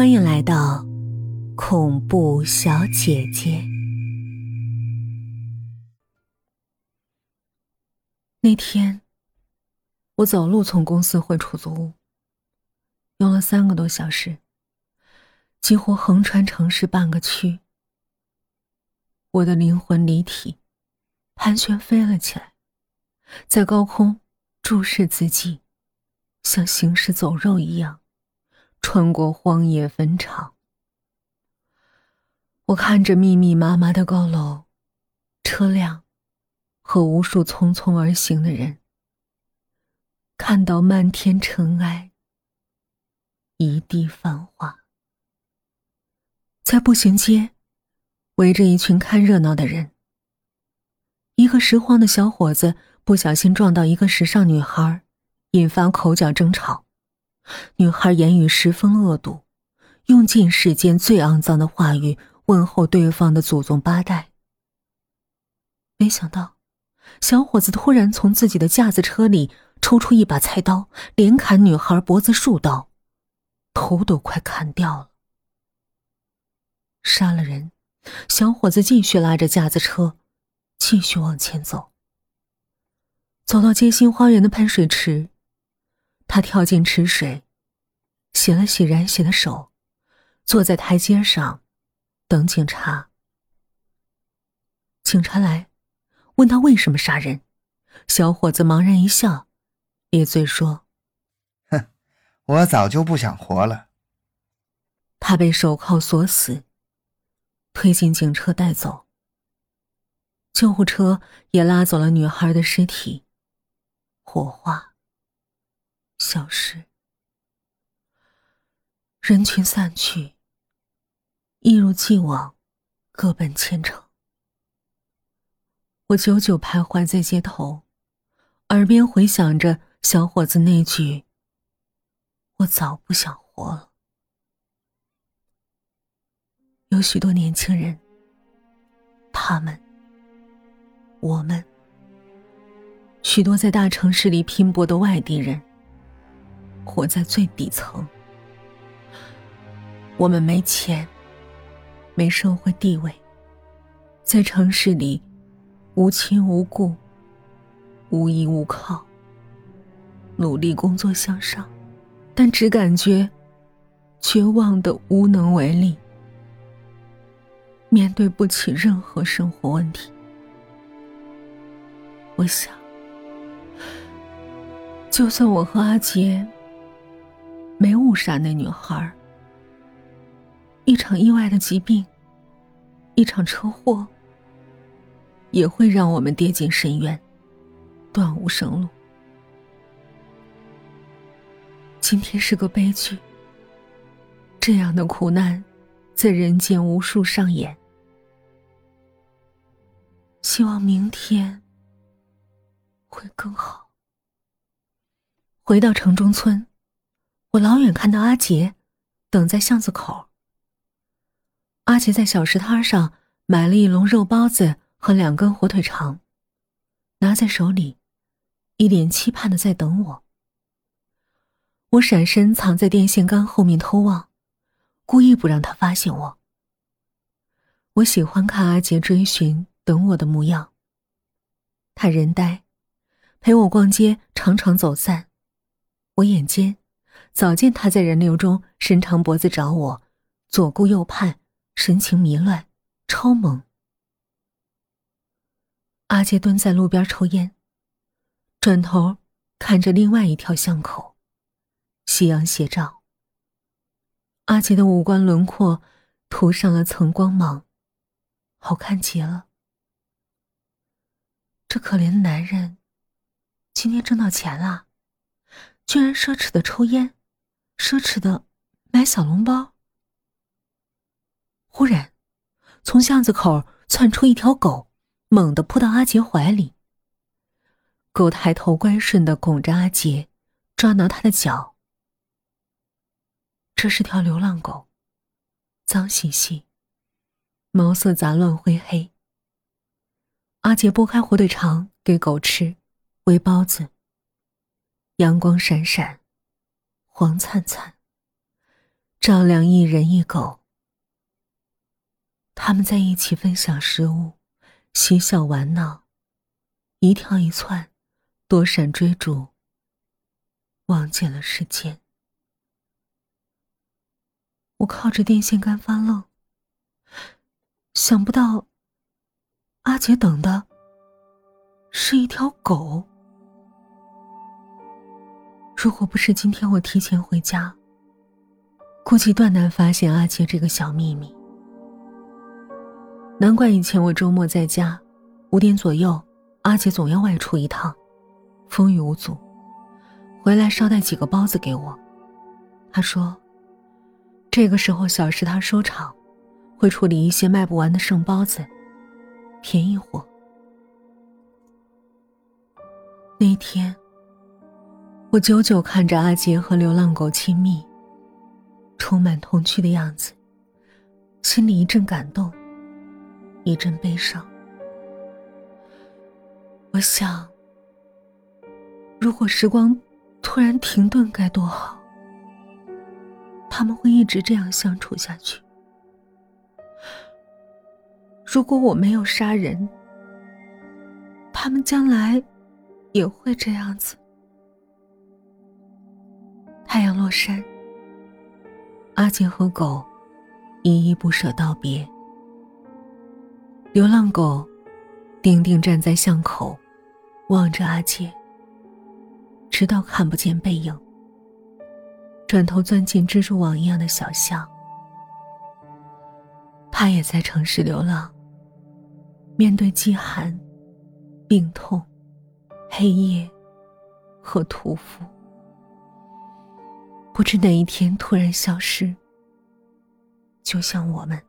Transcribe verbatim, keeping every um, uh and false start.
欢迎来到恐怖小姐姐。那天我走路从公司回出租屋，用了三个多小时，几乎横穿城市半个区。我的灵魂离体盘旋飞了起来，在高空注视自己，像行尸走肉一样穿过荒野坟场。我看着密密麻麻的高楼、车辆和无数匆匆而行的人，看到漫天尘埃，一地繁华。在步行街围着一群看热闹的人，一个拾荒的小伙子不小心撞到一个时尚女孩，引发口角争吵。女孩言语十分恶毒，用尽世间最肮脏的话语问候对方的祖宗八代。没想到小伙子突然从自己的架子车里抽出一把菜刀，连砍女孩脖子数刀，头都快砍掉了。杀了人，小伙子继续拉着架子车继续往前走。走到街心花园的喷水池，他跳进池水，洗了洗染血的手，坐在台阶上等警察。警察来问他为什么杀人，小伙子茫然一笑，咧嘴说：“哼，我早就不想活了。”他被手铐锁死，推进警车带走。救护车也拉走了女孩的尸体，火化，消失。人群散去，一如既往，各奔前程。我久久徘徊在街头，耳边回响着小伙子那句：“我早不想活了。”有许多年轻人，他们，我们，许多在大城市里拼搏的外地人，活在最底层。我们没钱，没社会地位，在城市里无亲无故，无依无靠，努力工作向上，但只感觉绝望的无能为力，面对不起任何生活问题。我想，就算我和阿杰没误杀那女孩，一场意外的疾病，一场车祸，也会让我们跌进深渊，断无生路。今天是个悲剧，这样的苦难在人间无数上演。希望明天会更好。回到城中村，我老远看到阿杰等在巷子口。阿杰在小食摊上买了一笼肉包子和两根火腿肠，拿在手里，一脸期盼地在等我。我闪身藏在电线杆后面偷望，故意不让他发现我。我喜欢看阿杰追寻等我的模样。他人呆，陪我逛街常常走散，我眼尖，早见他在人流中伸长脖子找我，左顾右盼，神情迷乱，超萌。阿杰蹲在路边抽烟，转头看着另外一条巷口，夕阳斜照。阿杰的五官轮廓涂上了层光芒，好看极了。这可怜的男人今天挣到钱了，居然奢侈的抽烟，奢侈的买小笼包。忽然从巷子口窜出一条狗，猛地扑到阿杰怀里。狗抬头乖顺地拱着阿杰，抓挠他的脚。这是条流浪狗，脏兮兮，毛色杂乱灰黑。阿杰剥开火腿肠给狗吃，围包子，阳光闪闪，黄灿灿，照亮一人一狗。他们在一起分享食物，嬉笑玩闹，一跳一窜，躲闪追逐，忘记了时间。我靠着电线杆发愣，想不到阿杰等的是一条狗。如果不是今天我提前回家，估计断难发现阿杰这个小秘密。难怪以前我周末在家，五点左右阿杰总要外出一趟，风雨无阻，回来捎带几个包子给我。他说这个时候小食堂收场，会处理一些卖不完的剩包子，便宜货。那天我久久看着阿杰和流浪狗亲密，充满童趣的样子，心里一阵感动，一阵悲伤。我想，如果时光突然停顿该多好，他们会一直这样相处下去。如果我没有杀人，他们将来也会这样子。太阳落山，阿杰和狗依依不舍道别。流浪狗定定站在巷口，望着阿杰，直到看不见背影，转头钻进蜘蛛网一样的小巷。他也在城市流浪，面对饥寒、病痛、黑夜和屠夫，不知哪一天突然消失，就像我们。